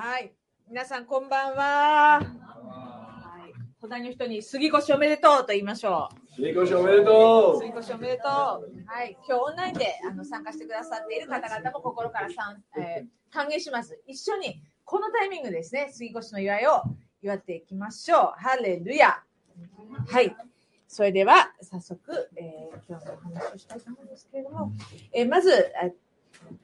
はい、皆さんこんばんは。はい、隣の人に杉越おめでとうと言いましょう。杉越おめでとう。杉越おめでとう。はい、今日オンラインで参加してくださっている方々も心から歓迎します。一緒にこのタイミングですね、杉越の祝いを祝っていきましょう。ハレルヤ。はい。それでは早速、今日のお話をしたいと思うんですけれども、まず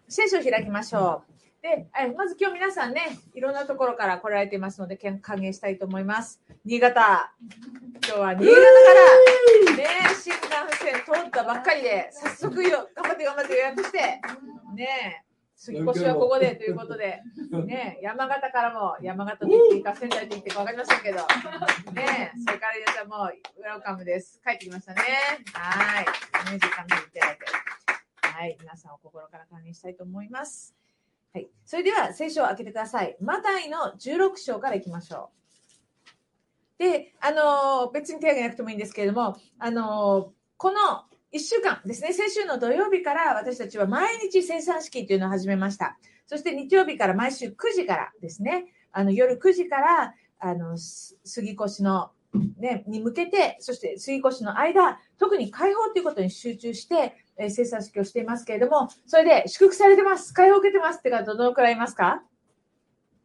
聖書を開きましょう。で、まず今日皆さんね、いろんなところから来られていますので、歓迎したいと思います。新潟、今日は新潟から、ね、新幹線通ったばっかりで、早速頑張って予約して、ね、杉越はここでということで、ね、山形からも、山形に行っていいか仙台に行っていいか分かりませんけど、ね、それから皆さんもウェルカムです。帰ってきましたね。はい。ね、時間をいただいて。はい。皆さんを心から歓迎したいと思います。はい、それでは聖書を開けてください。マタイの16章からいきましょう。で、別に手を挙げなくてもいいんですけれども、この1週間ですね、先週の土曜日から私たちは毎日聖餐式というのを始めました。そして日曜日から毎週9時からですね、夜9時から杉越の、ね、に向けて、そして杉越の間、特に解放ということに集中して、生産式をしていますけれども、それで祝福されてます、解放を受けてますって方どのくらいいますか？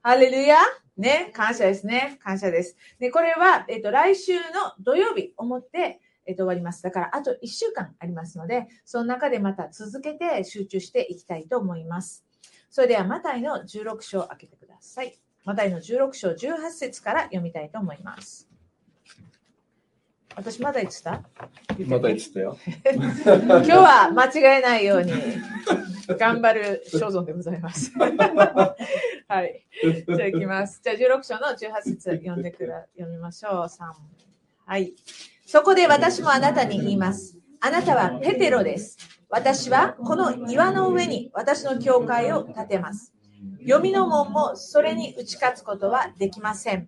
ハレルヤ、ね、感謝ですね、感謝です。で、これは、来週の土曜日をもって、終わります。だからあと1週間ありますので、その中でまた続けて集中していきたいと思います。それではマタイの16章を開けてください。マタイの16章18節から読みたいと思います。私まだ言ってた？まだ言ってたよ。今日は間違えないように頑張る所存でございます。はい。じゃあ行きます。じゃあ16章の18節読みましょう。3。はい。そこで私もあなたに言います。あなたはペテロです。私はこの岩の上に私の教会を建てます。読みの門もそれに打ち勝つことはできません。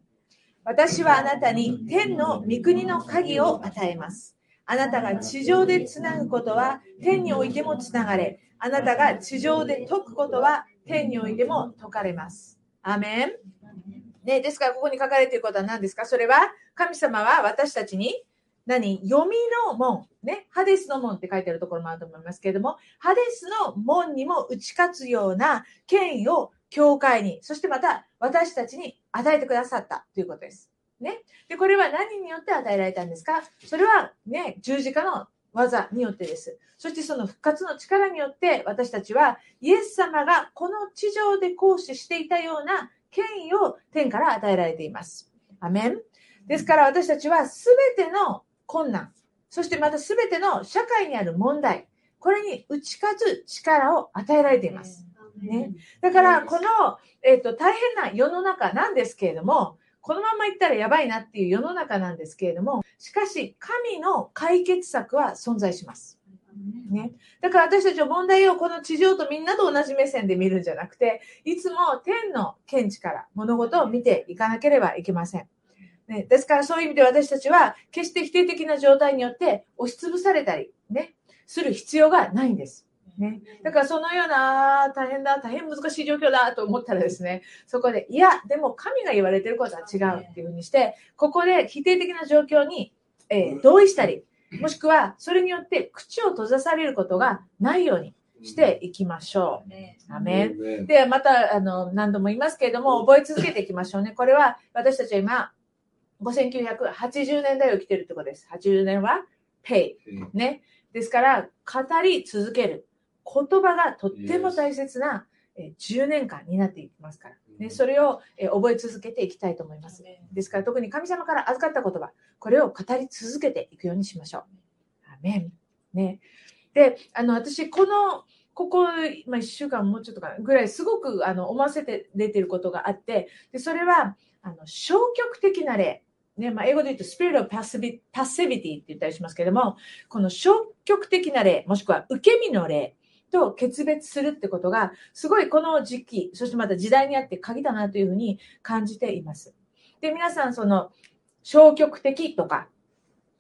私はあなたに天の御国の鍵を与えます。あなたが地上でつなぐことは天においてもつながれ、あなたが地上で解くことは天においても解かれます。アーメン。ね、ですからここに書かれていることは何ですか？それは神様は私たちに読みの門、ね、ハデスの門って書いてあるところもあると思いますけれども、ハデスの門にも打ち勝つような権威を教会に、そしてまた私たちに与えてくださったということです。ね。で、これは何によって与えられたんですか？それはね、十字架の技によってです。そしてその復活の力によって私たちはイエス様がこの地上で行使していたような権威を天から与えられています。アメン。ですから私たちは全ての困難、そしてまた全ての社会にある問題、これに打ち勝つ力を与えられています。ね、だからこの、大変な世の中なんですけれども、このままいったらやばいなっていう世の中なんですけれども、しかし神の解決策は存在します、ね、だから私たちは問題をこの地上とみんなと同じ目線で見るんじゃなくて、いつも天の見地から物事を見ていかなければいけません、ね、ですからそういう意味で私たちは決して否定的な状態によって押しつぶされたり、ね、する必要がないんですね、だからそのような大変だ、大変難しい状況だと思ったらですね、そこでいやでも神が言われていることは違うっていうふうにして、ここで否定的な状況に、同意したり、もしくはそれによって口を閉ざされることがないようにしていきましょう。アメン。で、また何度も言いますけれども、覚え続けていきましょうね。これは私たちは今5980年代を生きているところです。80年はペイ、ね、ですから語り続ける言葉がとっても大切な10年間になっていきますから、ね、それを覚え続けていきたいと思います。ですから特に神様から預かった言葉、これを語り続けていくようにしましょう。アメン。ね。で、私ここ、1週間もうちょっとかぐらいすごく思わせて出ていることがあって、でそれは消極的な例。ね、英語で言うとスピリットオブパッシビティって言ったりしますけれども、この消極的な例、もしくは受け身の例、と決別するってことがすごいこの時期、そしてまた時代にあって鍵だなというふうに感じています。で、皆さん消極的とか、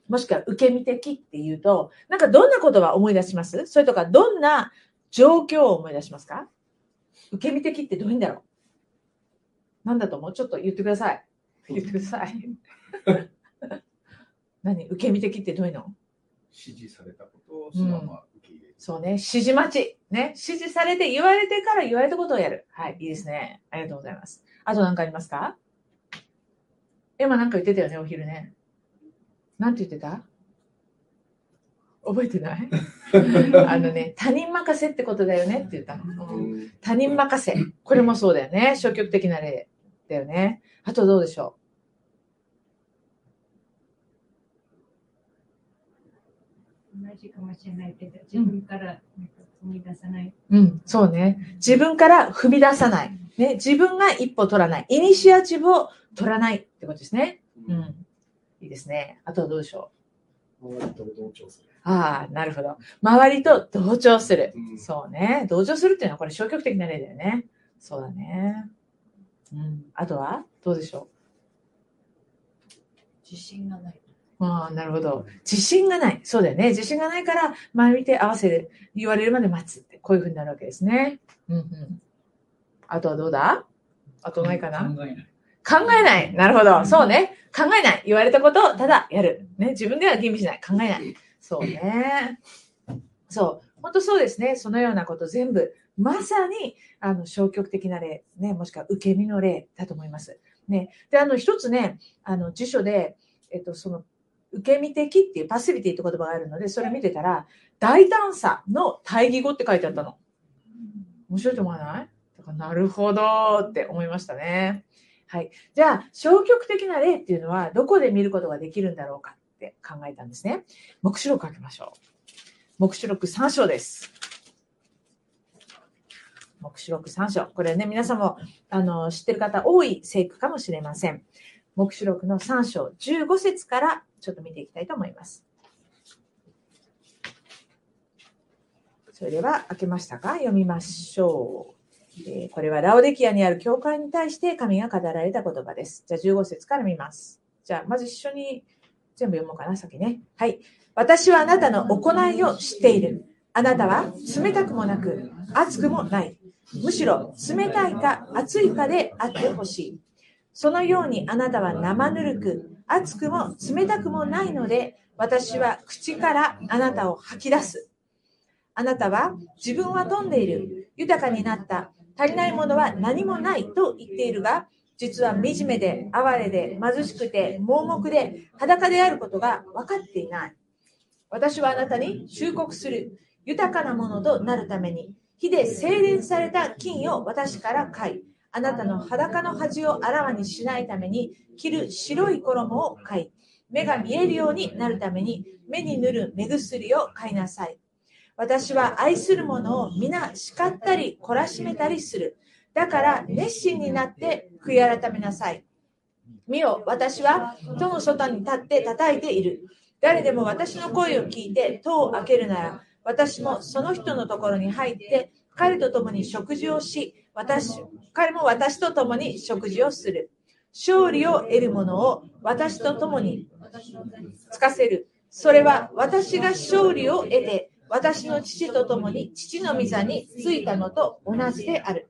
もしくは受け身的っていうと、なんかどんな言葉を思い出します？それとかどんな状況を思い出しますか？受け身的ってどういうんだろう？何だと思う？ちょっと言ってください。言ってください。何？受け身的ってどういうの？指示されたことをそのまま受け入れる。そうね。指示待ち。ね。指示されて言われてから言われたことをやる。はい。いいですね。ありがとうございます。あと何かありますか？今何か言ってたよね、お昼ね。何て言ってた？覚えてない？あのね、他人任せってことだよねって言ったの。うん、他人任せ。これもそうだよね。消極的な例だよね。あとどうでしょう？同じかもしれないけど、自分から踏み出さない。うん、そうね。自分から踏み出さない。ね、自分が一歩取らない。イニシアチブを取らないってことですね。うん。いいですね。あとはどうでしょう？周りと同調する。ああ、なるほど。周りと同調する。うん、そうね。同調するっていうのはこれ消極的な例だよね。そうだね。うん。あとはどうでしょう？自信がない。ああ、なるほど。自信がない。そうだよね。自信がないから前見て合わせる、言われるまで待つってこういうふうになるわけですね。うんうん。あとはどうだ？あとないかな？考えない。考えない。なるほど。そうね。考えない。言われたことをただやる。ね。自分では吟味しない。考えない。そうね。そう。本当そうですね。そのようなこと全部。まさに、消極的な例。ね。もしくは受け身の例だと思います。ね。で、一つね、辞書で、受け身的っていうパッシビティって言葉があるので、それ見てたら、大胆さの対義語って書いてあったの。面白いと思わない？だからなるほどって思いましたね。はい。じゃあ、消極的な例っていうのは、どこで見ることができるんだろうかって考えたんですね。黙示録書きましょう。黙示録3章です。黙示録3章。これね、皆さんも、知ってる方多い聖句かもしれません。黙示録の3章15節からちょっと見ていきたいと思います。それでは、開けましたか？読みましょう。これはラオデキアにある教会に対して神が語られた言葉です。じゃあ15節から見ます。じゃあまず一緒に全部読もうかな、先ね。はい。私はあなたの行いを知っている。あなたは冷たくもなく、熱くもない。むしろ冷たいか熱いかであってほしい。そのようにあなたは生ぬるく、熱くも冷たくもないので、私は口からあなたを吐き出す。あなたは自分は富んでいる。豊かになった。足りないものは何もないと言っているが、実は惨めで哀れで貧しくて盲目で裸であることが分かっていない。私はあなたに忠告する。豊かなものとなるために火で精錬された金を私から買い、あなたの裸の恥をあらわにしないために着る白い衣を買い、目が見えるようになるために目に塗る目薬を買いなさい。私は愛する者を皆叱ったり懲らしめたりする。だから熱心になって悔い改めなさい。見よ、私は戸の外に立って叩いている。誰でも私の声を聞いて戸を開けるなら、私もその人のところに入って彼と共に食事をし、彼も私と共に食事をする。勝利を得る者を私と共につかせる。それは私が勝利を得て、私の父と共に父の御座についたのと同じである。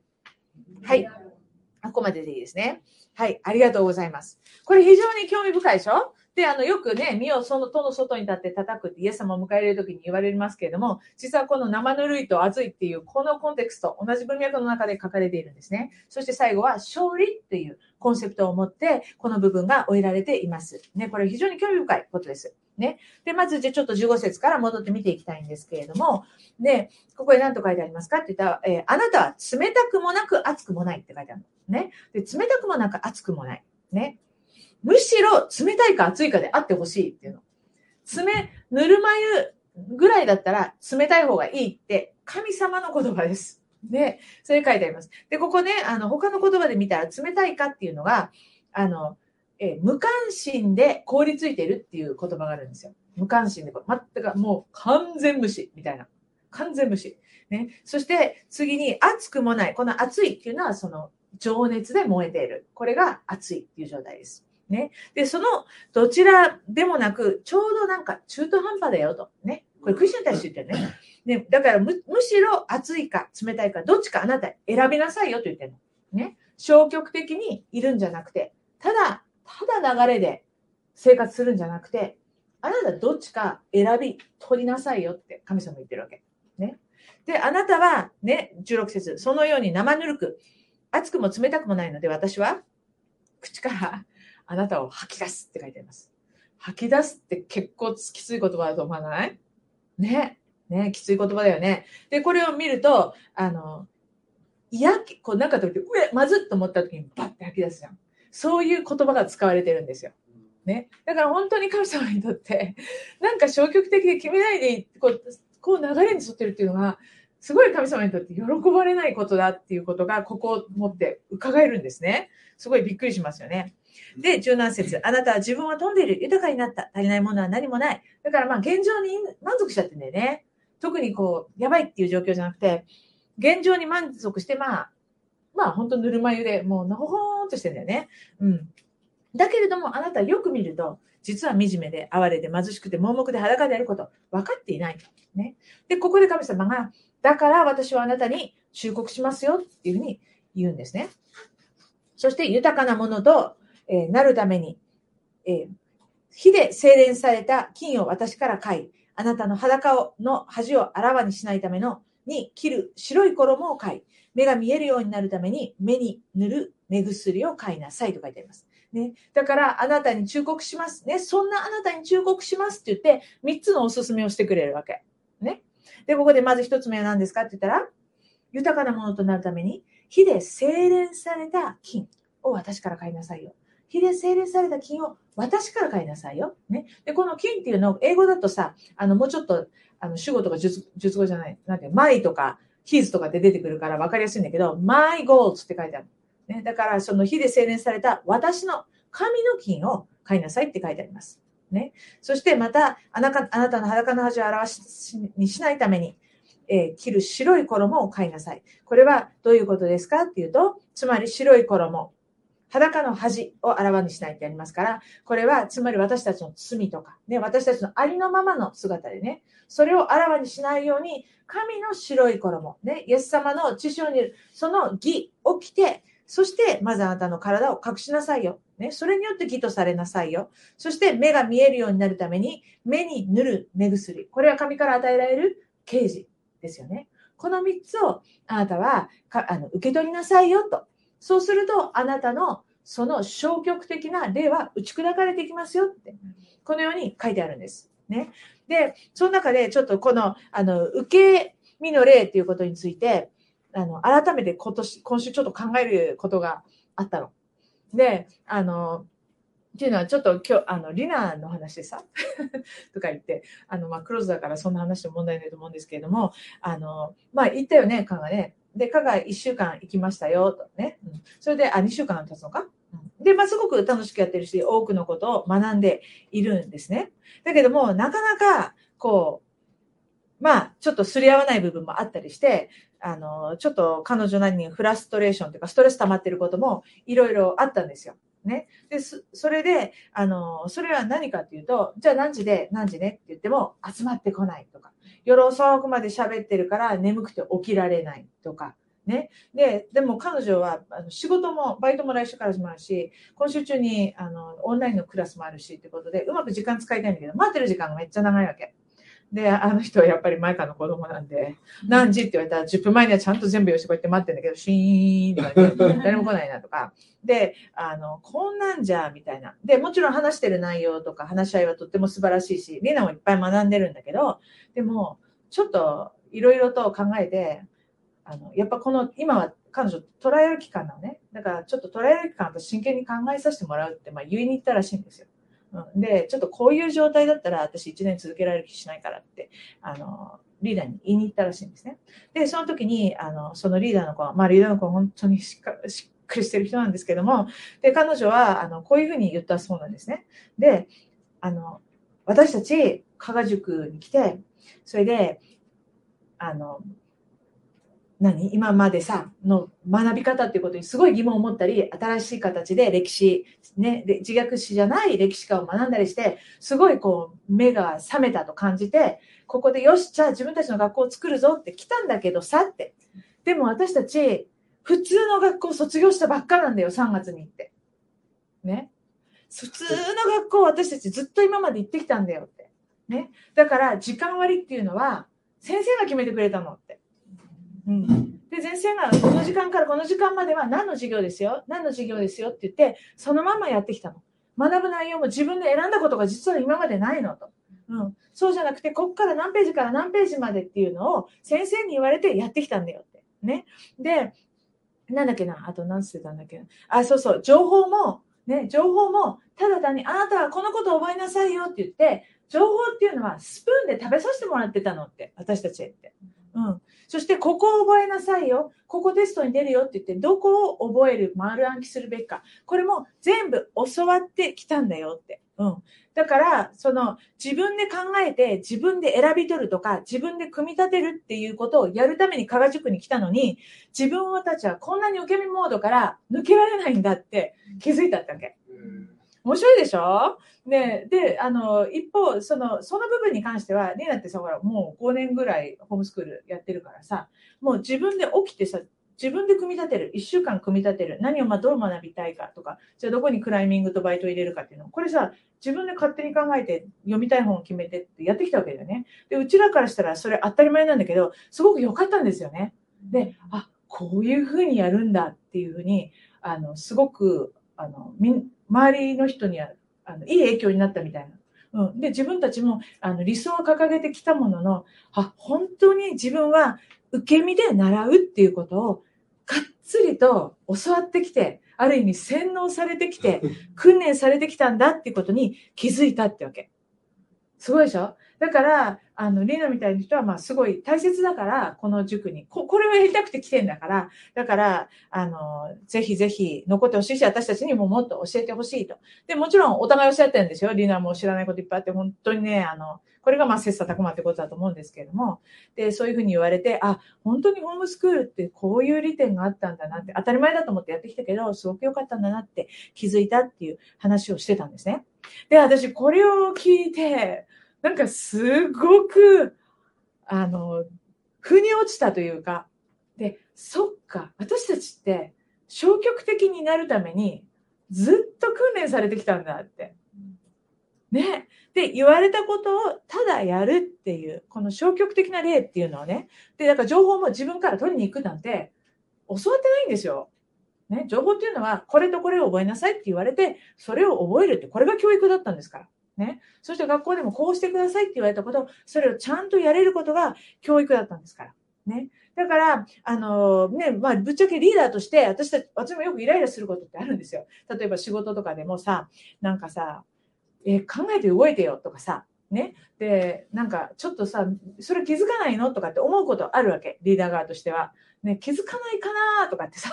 はい。ここまででいいですね。はい。ありがとうございます。これ非常に興味深いでしょ？で、よくね、身をその戸の外に立って叩くってイエス様を迎え入れるときに言われますけれども、実はこの生ぬるいと熱いっていう、このコンテクスト、同じ文脈の中で書かれているんですね。そして最後は勝利っていうコンセプトを持って、この部分が終えられています。ね、これ非常に興味深いことです。ね。で、まず、じゃちょっと15節から戻って見ていきたいんですけれども、ね、ここで何と書いてありますかって言ったら、あなたは冷たくもなく熱くもないって書いてあるの。ね。で、冷たくもなく熱くもない。ね。むしろ冷たいか熱いかであってほしいっていうの。ぬるま湯ぐらいだったら冷たい方がいいって神様の言葉です。で、それ書いてあります。で、ここね、他の言葉で見たら冷たいかっていうのが、無関心で凍りついてるっていう言葉があるんですよ。無関心で、全くもう完全無視みたいな。完全無視。ね。そして次に熱くもない。この熱いっていうのはその情熱で燃えている。これが熱いっていう状態です。ね、でそのどちらでもなくちょうどなんか中途半端だよとね、これクリスチャンに対して言ってるね。だからむしろ暑いか冷たいかどっちかあなた選びなさいよと言ってるの。ね、消極的にいるんじゃなくて、ただ流れで生活するんじゃなくて、あなたどっちか選び取りなさいよって神様言ってるわけ。ね。で、あなたはね、16節、そのように生ぬるく、熱くも冷たくもないので、私は口からあなたを吐き出すって書いてあります。吐き出すって結構きつい言葉だと思わない？ね。ね、きつい言葉だよね。で、これを見ると、こうなんかと言って、まずっと思った時にバッて吐き出すじゃん。そういう言葉が使われてるんですよ。ね。だから本当に神様にとって、なんか消極的で決めないで、こう流れに沿ってるっていうのは、すごい神様にとって喜ばれないことだっていうことが、ここを持って伺えるんですね。すごいびっくりしますよね。で、17節、あなたは自分は富んでいる、豊かになった、足りないものは何もない。だからまあ現状に満足しちゃってんだよね。特にこう、やばいっていう状況じゃなくて、現状に満足して、まあ本当ぬるま湯で、もうのほほーんとしてんだよね。うん。だけれども、あなたよく見ると、実は惨めで、哀れで、貧しくて、盲目で、裸であること、分かっていない。ね。で、ここで神様が、だから私はあなたに忠告しますよっていうふうに言うんですね。そして、豊かなものと、なるために、火で精錬された金を私から買い、あなたの裸の恥をあらわにしないためのに着る白い衣を買い、目が見えるようになるために目に塗る目薬を買いなさいと書いてあります。ね、だからあなたに忠告しますね。そんなあなたに忠告しますって言って3つのおすすめをしてくれるわけ。ね。で、ここでまず1つ目は何ですかって言ったら、豊かなものとなるために火で精錬された金を私から買いなさいよ。火で精錬された金を私から買いなさいよ。ね。で、この金っていうのを英語だとさ、もうちょっと、主語とか述語じゃない、なんて、マイとかヒーズとかで出てくるから分かりやすいんだけど、マイゴーズって書いてある。ね。だから、その火で精錬された私の神の金を買いなさいって書いてあります。ね。そしてまた、あなたの裸の恥を表にしないために、着る白い衣を買いなさい。これはどういうことですかっていうと、つまり白い衣。裸の恥をあらわにしないってありますから、これはつまり私たちの罪とか、ね、私たちのありのままの姿でね、それをあらわにしないように、神の白い衣、ね、イエス様の血潮にいる、その義を着て、そしてまずあなたの体を隠しなさいよ。ね、それによって義とされなさいよ。そして目が見えるようになるために、目に塗る目薬。これは神から与えられる啓示ですよね。この3つをあなたは受け取りなさいよと。そうすると、あなたのその消極的な例は打ち砕かれていきますよって、このように書いてあるんです。ね。で、その中でちょっとこの、受け身の例ということについて、改めて今週ちょっと考えることがあったの。で、っていうのはちょっと今日、リナの話でさ、とか言って、まあ、クローズだからそんな話で問題ないと思うんですけれども、まあ、言ったよね、カンがね。で、加賀1週間行きましたよ、とね。それで、2週間経つのか。で、まあ、すごく楽しくやってるし、多くのことを学んでいるんですね。だけども、なかなか、こう、まあ、ちょっとすり合わない部分もあったりして、ちょっと彼女なりにフラストレーションというか、ストレス溜まってることもいろいろあったんですよ。ね。で、それで、それは何かっていうと、じゃあ何時ねって言っても集まってこないとか、夜遅くまで喋ってるから眠くて起きられないとか、ね。でも彼女は仕事も、バイトも来週から始まるし、今週中にオンラインのクラスもあるしってことで、うまく時間使いたいんだけど、待ってる時間がめっちゃ長いわけ。で、あの人はやっぱりマイカの子供なんで、何時って言われたら10分前にはちゃんと全部用意してこうやって待ってんだけど、シーンって言われて、誰も来ないなとか。で、こんなんじゃ、みたいな。で、もちろん話してる内容とか話し合いはとっても素晴らしいし、リナもいっぱい学んでるんだけど、でも、ちょっといろいろと考えて、やっぱ今は彼女トライアル期間なのね。だからちょっとトライアル期間と真剣に考えさせてもらうって、まあ言いに行ったらしいんですよ。で、ちょっとこういう状態だったら私1年続けられる気しないからって、リーダーに言いに行ったらしいんですね。で、その時に、そのリーダーの子は、まあリーダーの子は本当にしっくりしてる人なんですけども、で、彼女は、こういうふうに言ったそうなんですね。で、私たち、加賀塾に来て、それで、今までさ、の学び方っていうことにすごい疑問を持ったり、新しい形で歴史、ね、自虐史じゃない歴史家を学んだりして、すごいこう、目が覚めたと感じて、ここでよし、じゃあ自分たちの学校を作るぞって来たんだけどさって。でも私たち、普通の学校卒業したばっかなんだよ、3月に行って。ね。普通の学校私たちずっと今まで行ってきたんだよって。ね。だから、時間割っていうのは、先生が決めてくれたのって。うん。で、先生がこの時間からこの時間までは何の授業ですよ、何の授業ですよって言って、そのままやってきたの。学ぶ内容も自分で選んだことが実は今までないのと。うん。そうじゃなくて、こっから何ページから何ページまでっていうのを先生に言われてやってきたんだよって。ね。で、なんだっけな、あと何つってたんだっけな。あ、そうそう、情報も、ね、情報も、ただ単に、あなたはこのことを覚えなさいよって言って、情報っていうのはスプーンで食べさせてもらってたのって、私たちって。うん。そして、ここを覚えなさいよ。ここテストに出るよって言って、どこを覚える、丸暗記するべきか。これも全部教わってきたんだよって。うん。だから、その、自分で考えて、自分で選び取るとか、自分で組み立てるっていうことをやるために加賀塾に来たのに、自分たちはこんなに受け身モードから抜けられないんだって気づいたってわけ。面白いでしょ？ね、で、一方、その部分に関しては、ね、だってさ、ほら、もう5年ぐらいホームスクールやってるからさ、もう自分で起きてさ、自分で組み立てる。1週間組み立てる。何をどう学びたいかとか、じゃあどこにクライミングとバイトを入れるかっていうの。これさ、自分で勝手に考えて読みたい本を決めてってやってきたわけだよね。で、うちらからしたらそれ当たり前なんだけど、すごく良かったんですよね。で、あ、こういうふうにやるんだっていうふうに、すごく、周りの人には、いい影響になったみたいな。うん、で、自分たちも、理想を掲げてきたものの、あ、本当に自分は受け身で習うっていうことを、がっつりと教わってきて、ある意味洗脳されてきて、訓練されてきたんだっていうことに気づいたってわけ。すごいでしょ？だから、リナみたいな人は、まあ、すごい大切だから、この塾に。これをやりたくて来てんだから、だから、ぜひぜひ残ってほしいし、私たちにももっと教えてほしいと。で、もちろん、お互い教えてるんですよ。リナも知らないこといっぱいあって、本当にね、これが、まあ、切磋琢磨ってことだと思うんですけれども。で、そういうふうに言われて、あ、本当にホームスクールってこういう利点があったんだなって、当たり前だと思ってやってきたけど、すごく良かったんだなって気づいたっていう話をしてたんですね。で、私、これを聞いて、なんかすごく、腑に落ちたというか、で、そっか、私たちって消極的になるためにずっと訓練されてきたんだって。ね。で、言われたことをただやるっていう、この消極的な例っていうのはね、で、だから情報も自分から取りに行くなんて教わってないんですよ。ね。情報っていうのは、これとこれを覚えなさいって言われて、それを覚えるって、これが教育だったんですから。ね、そして学校でもこうしてくださいって言われたことをそれをちゃんとやれることが教育だったんですから、ね、だからね、まあ、ぶっちゃけリーダーとして私もよくイライラすることってあるんですよ。例えば仕事とかでもさ、なんかさ、考えて動いてよとかさ、ね、でなんかちょっとさ、それ気づかないのとかって思うことあるわけ、リーダー側としては。ね、気づかないかなとかってさ、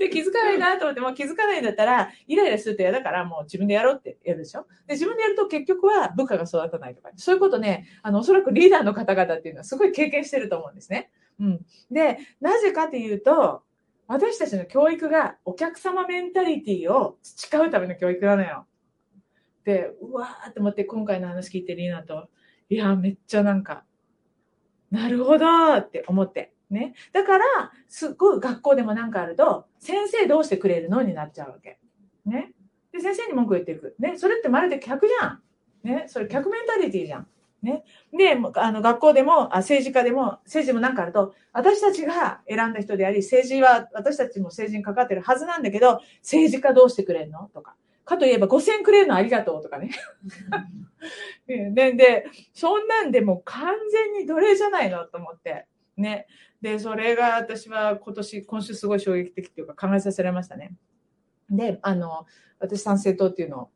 で気づかないなと思って、もう気づかないんだったら、イライラすると嫌だから、もう自分でやろうってやるでしょ。で、自分でやると結局は部下が育たないとか、そういうことね、おそらくリーダーの方々っていうのはすごい経験してると思うんですね。うん。で、なぜかというと、私たちの教育がお客様メンタリティを培うための教育なのよ。で、うわーって思って今回の話聞いてリーナと、いや、めっちゃなんか、なるほどーって思って。ね。だから、すっごい学校でもなんかあると、先生どうしてくれるのになっちゃうわけ。ね。で、先生に文句言っていく。ね。それってまるで客じゃん。ね。それ客メンタリティじゃん。ね。で、学校でも、政治もなんかあると、私たちが選んだ人であり、政治は、私たちも政治に関わってるはずなんだけど、政治家どうしてくれるのとか。かといえば5000くれるのありがとうとかね。で、そんなんでもう完全に奴隷じゃないのと思って。ね。で、それが私は今週すごい衝撃的というか考えさせられましたね。で、私参政党っていうの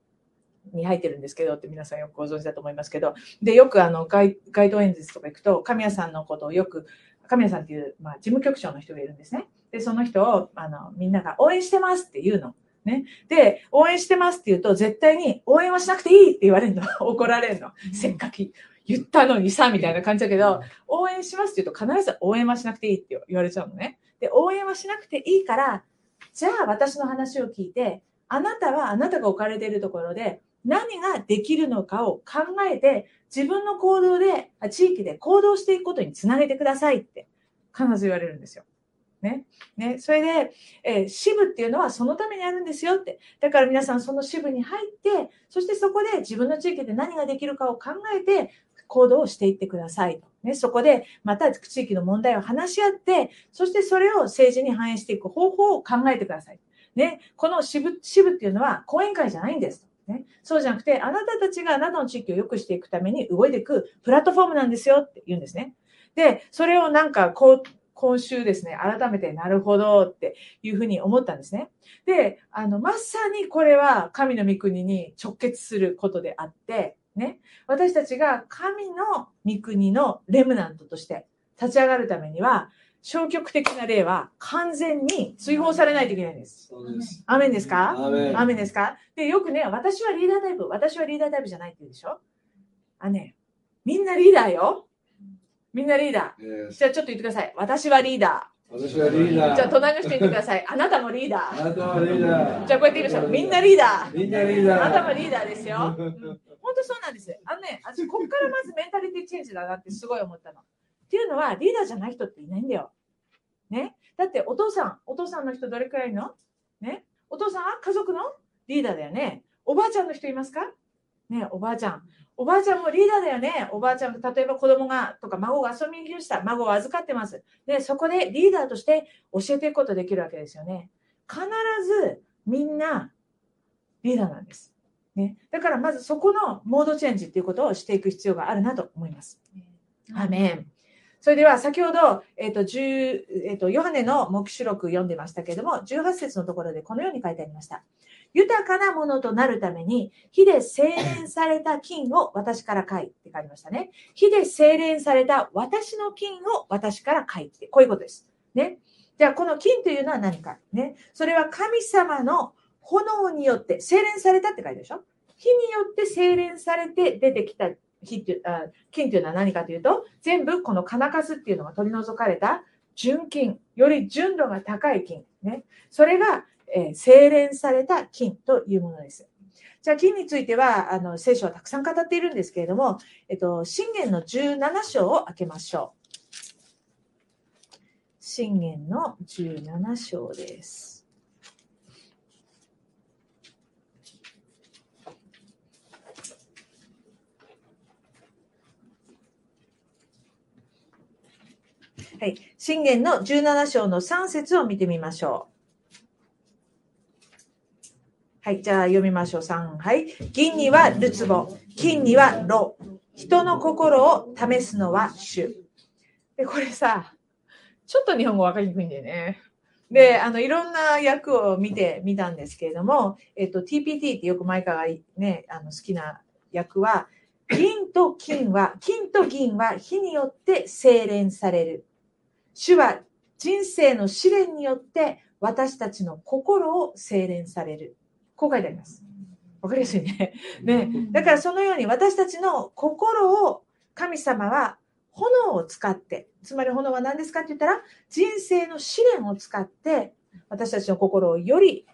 に入ってるんですけどって皆さんよくご存知だと思いますけど、で、よく街頭演説とか行くと、神谷さんのことをよく、神谷さんっていう、まあ、事務局長の人がいるんですね。で、その人を、みんなが応援してますって言うの。ね。で、応援してますって言うと、絶対に応援はしなくていいって言われるの。怒られるの。せっかく言ったのにさ、みたいな感じだけど、応援しますって言うと、必ず応援はしなくていいって言われちゃうのね。で、応援はしなくていいから、じゃあ私の話を聞いて、あなたはあなたが置かれているところで、何ができるのかを考えて、自分の行動で、地域で行動していくことにつなげてくださいって、必ず言われるんですよ。ね、それで、支部っていうのはそのためにあるんですよって。だから皆さんその支部に入って、そしてそこで自分の地域で何ができるかを考えて行動をしていってくださいと。ね、そこでまた地域の問題を話し合って、そしてそれを政治に反映していく方法を考えてください。ね、この支部っていうのは講演会じゃないんです。ね、そうじゃなくて、あなたたちがあなたの地域を良くしていくために動いていくプラットフォームなんですよって言うんですね。で、それをなんかこう、今週ですね、改めてなるほどっていうふうに思ったんですね。で、まさにこれは神の御国に直結することであって、ね、私たちが神の御国のレムナントとして立ち上がるためには、消極的な例は完全に追放されないといけないんです。アメンですか？アメンですか？で、よくね、私はリーダータイプじゃないって言うでしょ？みんなリーダーよ。みんなリーダー。じゃあちょっと言ってください。私はリーダー。じゃあ隣の人に言ってください。あなたもリーダー。あなたもリーダー。じゃあこうやって言いましょう。みんなリーダー。みんなリーダー。あなたもリーダーですよ。本当そうなんです。私ここからまずメンタリティチェンジだなってすごい思ったの。っていうのはリーダーじゃない人っていないんだよ。ね。だってお父さんの人どれくらいの？ね。お父さんは家族のリーダーだよね。おばあちゃんの人いますか？ね、おばあちゃんもリーダーだよね。おばあちゃん、例えば子供がとか孫が遊びに来ました。孫を預かってます。で、そこでリーダーとして教えていくことできるわけですよね。必ずみんなリーダーなんです。ね。だからまずそこのモードチェンジっていうことをしていく必要があるなと思います。アーメン。それでは先ほど、ヨハネの黙示録読んでましたけれども、18節のところでこのように書いてありました。豊かなものとなるために、火で精錬された金を私から買いって書いてましたね。火で精錬された私の金を私から買いって、こういうことです。ね。じゃあ、この金というのは何かね。それは神様の炎によって、精錬されたって書いてあるでしょ。火によって精錬されて出てきた金というのは何かというと、全部この金かすっていうのが取り除かれた純金、より純度が高い金。ね。それが、精錬された金というものです。じゃあ金については聖書はたくさん語っているんですけれども、箴言の17章を開けましょう。箴言の17章です。はい、箴言の17章の3節を見てみましょう。はい、じゃあ読みましょう。3、はい。銀にはるつぼ、金には炉。人の心を試すのは主。で、これさ、ちょっと日本語わかりにくいんだよね。で、いろんな訳を見てみたんですけれども、TPT ってよくマイカがね、好きな訳は、金と銀は火によって精錬される。主は人生の試練によって私たちの心を精錬される。こう書いてあります。わかりやすいね。ね。だからそのように私たちの心を神様は炎を使って、つまり炎は何ですかって言ったら、人生の試練を使って、私たちの心をより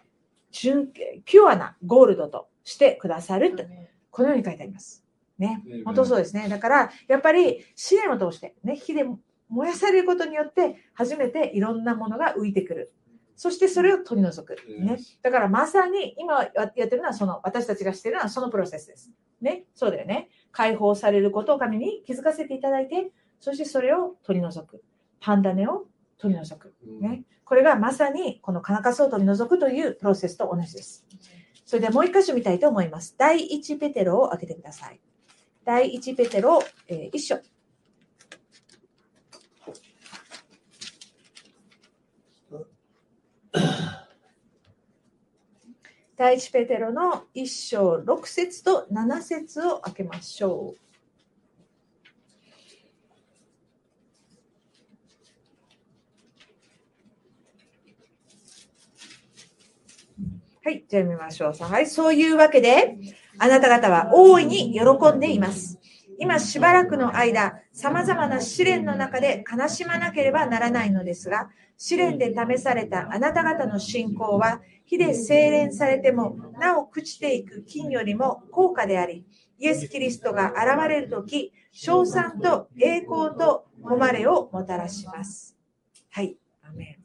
ピュアなゴールドとしてくださると、このように書いてあります。ね。本当そうですね。だからやっぱり試練を通して、ね、火で燃やされることによって、初めていろんなものが浮いてくる。そしてそれを取り除く。ね。だからまさに今やってるのは私たちがしてるのはそのプロセスです。ね。そうだよね。解放されることを神に気づかせていただいて、そしてそれを取り除く。パンダネを取り除く。ね。これがまさにこの金かすを取り除くというプロセスと同じです。それではもう一箇所見たいと思います。第1ペテロを開けてください。第1ペテロ、1章。第一ペテロの1章6節と7節を開けましょう。はい、じゃあ見ましょう。はい、そういうわけで、あなた方は大いに喜んでいます。今しばらくの間、様々な試練の中で悲しまなければならないのですが、試練で試されたあなた方の信仰は、火で精錬されても、なお朽ちていく金よりも高価であり、イエス・キリストが現れるとき、称賛と栄光と誉れをもたらします。はい、アメン。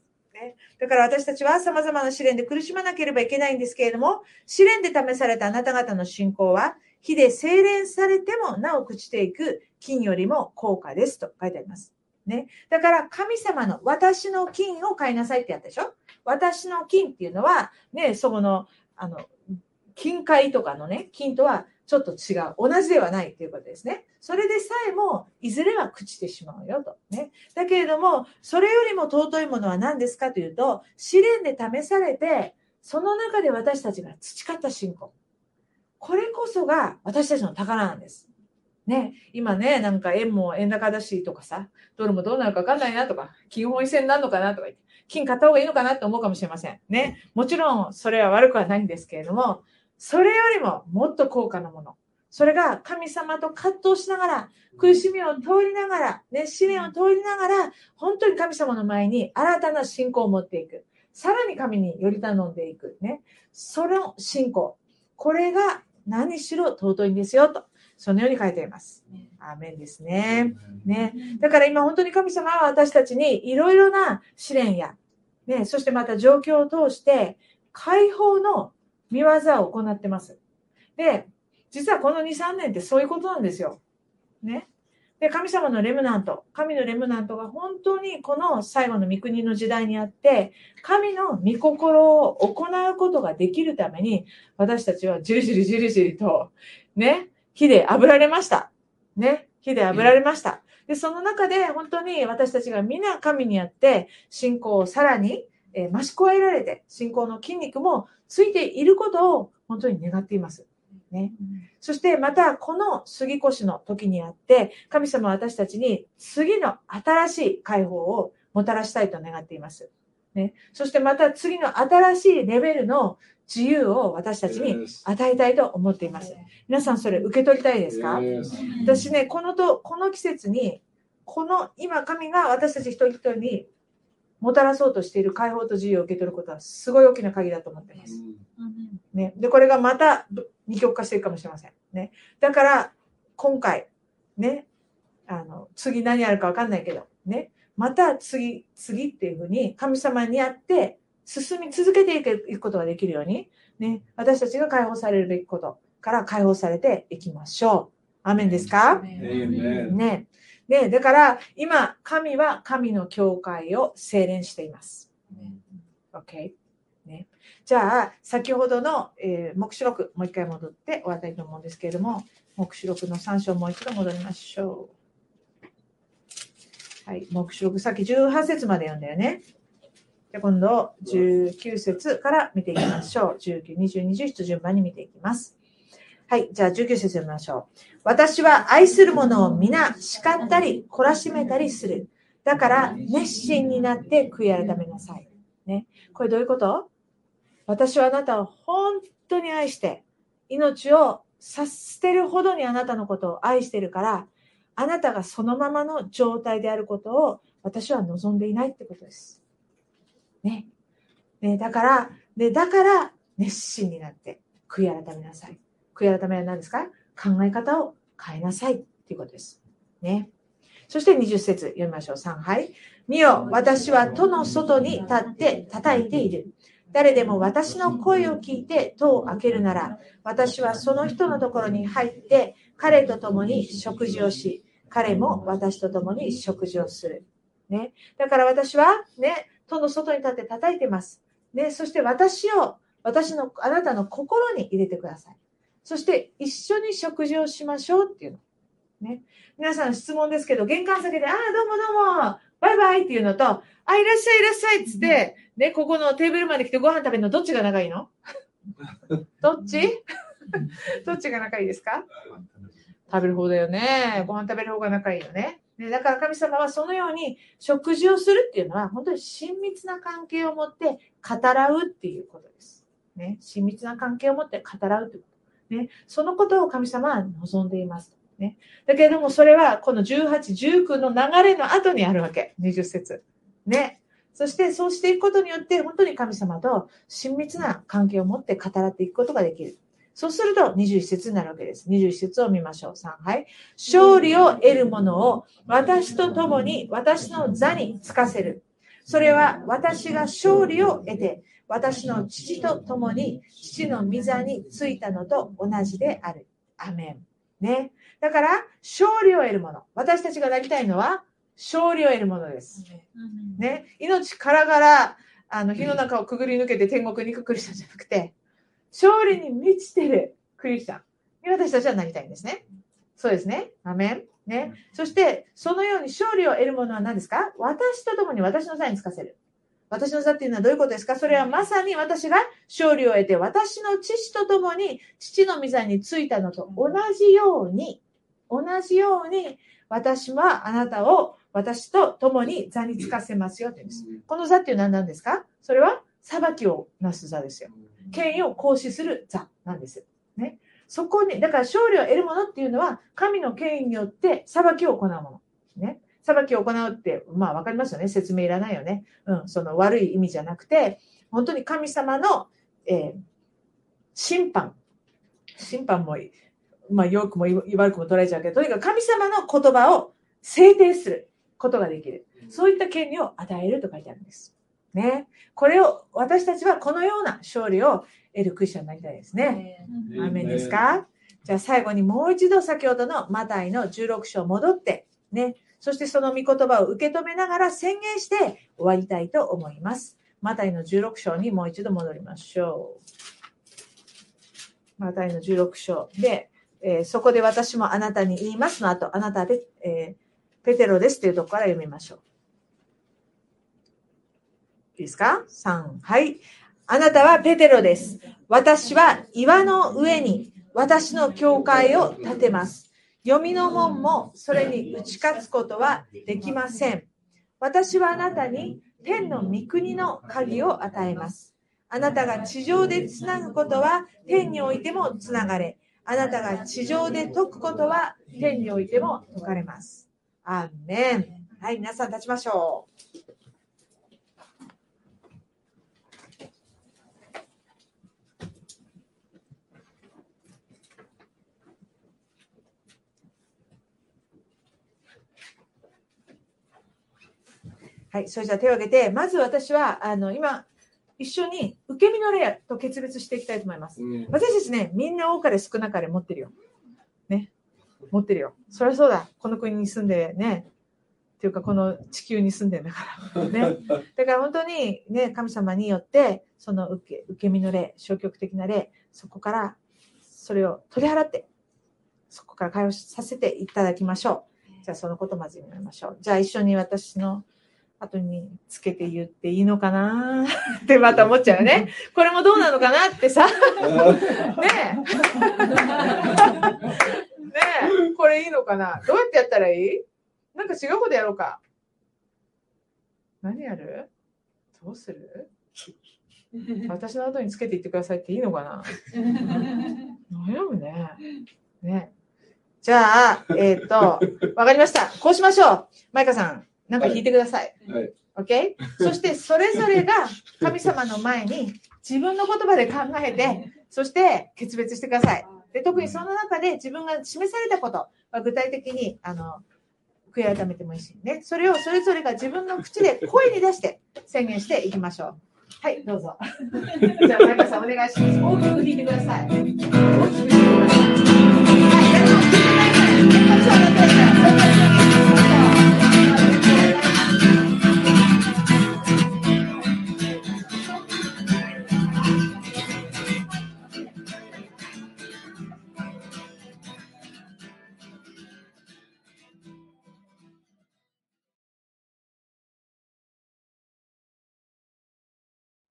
だから私たちは様々な試練で苦しまなければいけないんですけれども、試練で試されたあなた方の信仰は、火で精錬されてもなお朽ちていく金よりも高価ですと書いてあります。ね。だから神様の私の金を買いなさいってあったでしょ。私の金っていうのは、ね、そこの、金塊とかのね、金とはちょっと違う。同じではないということですね。それでさえも、いずれは朽ちてしまうよと。ね。だけれども、それよりも尊いものは何ですかというと、試練で試されて、その中で私たちが培った信仰。これこそが私たちの宝なんです。ね。今ね、なんか円も円高だしとかさ、ドルもどうなるか分かんないなとか、金本位制になるのかなとか言って、金買った方がいいのかなと思うかもしれません。ね。もちろん、それは悪くはないんですけれども、それよりももっと高価なもの。それが神様と葛藤しながら、苦しみを通りながら、ね、試練を通りながら、本当に神様の前に新たな信仰を持っていく。さらに神により頼んでいく。ね。その信仰。これが何しろ尊いんですよと。そのように書いてあります。アーメンですね。ね。だから今本当に神様は私たちにいろいろな試練や、ね、そしてまた状況を通して、解放の見業を行ってます。で、実はこの 2,3 年ってそういうことなんですよ。ね。で、神様のレムナント、神のレムナントが本当にこの最後の御国の時代にあって、神の御心を行うことができるために、私たちはじりじりじりじりと、ね、火で炙られました。ね、火で炙られました。で、その中で本当に私たちが皆神にあって、信仰をさらに増し加えられて、信仰の筋肉もついていることを本当に願っています。ね。そしてまた、この杉越の時にあって、神様は私たちに次の新しい解放をもたらしたいと願っています。ね。そしてまた次の新しいレベルの自由を私たちに与えたいと思っています。皆さんそれ受け取りたいですか？私ね、この季節に、この今神が私たち一人一人にもたらそうとしている解放と自由を受け取ることはすごい大きな鍵だと思っています。ね、でこれがまた二極化していくかもしれません。ね、だから今回、ね、次何あるか分かんないけど、ね、また次っていうふうに神様にあって進み続けていくことができるように、ね、私たちが解放されるべきことから解放されていきましょう。アーメンですか？ね。で、だから今神は神の教会を精錬しています。OK、ね。じゃあ先ほどの、黙示録もう一回戻って終わりたいと思うんですけれども、黙示録の3章もう一度戻りましょう。はい、黙示録さっき18節まで読んだよね。じゃあ今度19節から見ていきましょう。19、20、21と順番に見ていきます。はい。じゃあ、19節読みましょう。私は愛する者を皆叱ったり、懲らしめたりする。だから、熱心になって悔い改めなさい。ね。これどういうこと？私はあなたを本当に愛して、命を差し捨てるほどにあなたのことを愛してるから、あなたがそのままの状態であることを私は望んでいないってことです。ね。ね、だから、熱心になって悔い改めなさい。悔い改めは何ですか？考え方を変えなさいということです。ね。そして20節読みましょう。3、はい。見よ、私は戸の外に立って叩いている。誰でも私の声を聞いて戸を開けるなら、私はその人のところに入って、彼と共に食事をし、彼も私と共に食事をする。ね。だから私は、ね、戸の外に立って叩いてます。ね。そして私の、あなたの心に入れてください。そして一緒に食事をしましょうっていうの。ね。皆さん質問ですけど、玄関先で、ああ、どうもどうも、バイバイっていうのと、あ、いらっしゃいいらっしゃいっつって、ね、ここのテーブルまで来てご飯食べるのどっちが仲いいの？どっちが仲いいですか？食べる方だよね。ご飯食べる方が仲いいよね。ね、だから神様はそのように食事をするっていうのは、本当に親密な関係を持って語らうっていうことです。ね。親密な関係を持って語らうってこと。ね、そのことを神様は望んでいます、ね。だけれどもそれはこの18、19の流れの後にあるわけ。20節。ね。そしてそうしていくことによって本当に神様と親密な関係を持って語らっていくことができる。そうすると21節になるわけです。21節を見ましょう。3、はい。勝利を得る者を私と共に私の座につかせる。それは私が勝利を得て、私の父と共に父の御座についたのと同じである。アメン。ね。だから、勝利を得るもの。私たちがなりたいのは、勝利を得るものです。ね。命からがら、火の中をくぐり抜けて天国に行くクリスチャンじゃなくて、勝利に満ちてるクリスチャンに私たちはなりたいんですね。そうですね。アメン。ね、そしてそのように勝利を得るものは何ですか？私と共に私の座につかせる。私の座っていうのはどういうことですか？それはまさに私が勝利を得て私の父と共に父の御座についたのと同じように私はあなたを私と共に座につかせますよと言うんです。この座っていうのは何ですか？それは裁きをなす座ですよ。権威を行使する座なんですね。そこに、だから勝利を得るものっていうのは、神の権威によって裁きを行うもの。ね。裁きを行うって、まあわかりますよね。説明いらないよね。うん。その悪い意味じゃなくて、本当に神様の、審判。審判も、まあ良くも悪くも捉えちゃうけど、とにかく神様の言葉を制定することができる。そういった権利を与えると書いてあるんです。ね。これを、私たちはこのような勝利を得るクリスチャンになりたいですね。アーメンですか？じゃあ最後にもう一度先ほどのマタイの16章戻って、ね、そしてその御言葉を受け止めながら宣言して終わりたいと思います。マタイの16章にもう一度戻りましょう。マタイの16章で、そこで私もあなたに言いますの後、あなたで、ペテロですというところから読みましょう。いいですか？3、はい。あなたはペテロです。私は岩の上に私の教会を建てます。読みの門もそれに打ち勝つことはできません。私はあなたに天の御国の鍵を与えます。あなたが地上でつなぐことは天においてもつながれ、あなたが地上で解くことは天においても解かれます。アーメン。はい、皆さん立ちましょう。はい、それじゃあ手を挙げて、まず私は今一緒に受け身の霊と決別していきたいと思います。私ですね、みんな多かれ少なかれ持ってるよ。ね、持ってるよ。そりゃそうだ。この国に住んでね、っていうかこの地球に住んでるんだからね。だから本当にね、神様によってその受け身の霊、消極的な霊、そこからそれを取り払って、そこから解放させていただきましょう。じゃあそのことまず見ましょう。じゃあ一緒に私の後につけて言っていいのかなってまた思っちゃうよね。これもどうなのかなってさ。ねえ。ねえ、これいいのかな。どうやってやったらいい？なんか違うことやろうか。何やる？どうする？私の後につけて言ってくださいっていいのかな。悩むね。ねえ。じゃあ、わかりました。こうしましょう。マイカさん。なんか弾いてください。はい。OK？ そしてそれぞれが神様の前に自分の言葉で考えて、そして決別してください。で、特にその中で自分が示されたことは具体的に悔い改めてもいいしね。それをそれぞれが自分の口で声に出して宣言していきましょう。はい、どうぞ。じゃあマイカさんお願いします。大きく弾いてください。大きく弾いてください。はい、やります。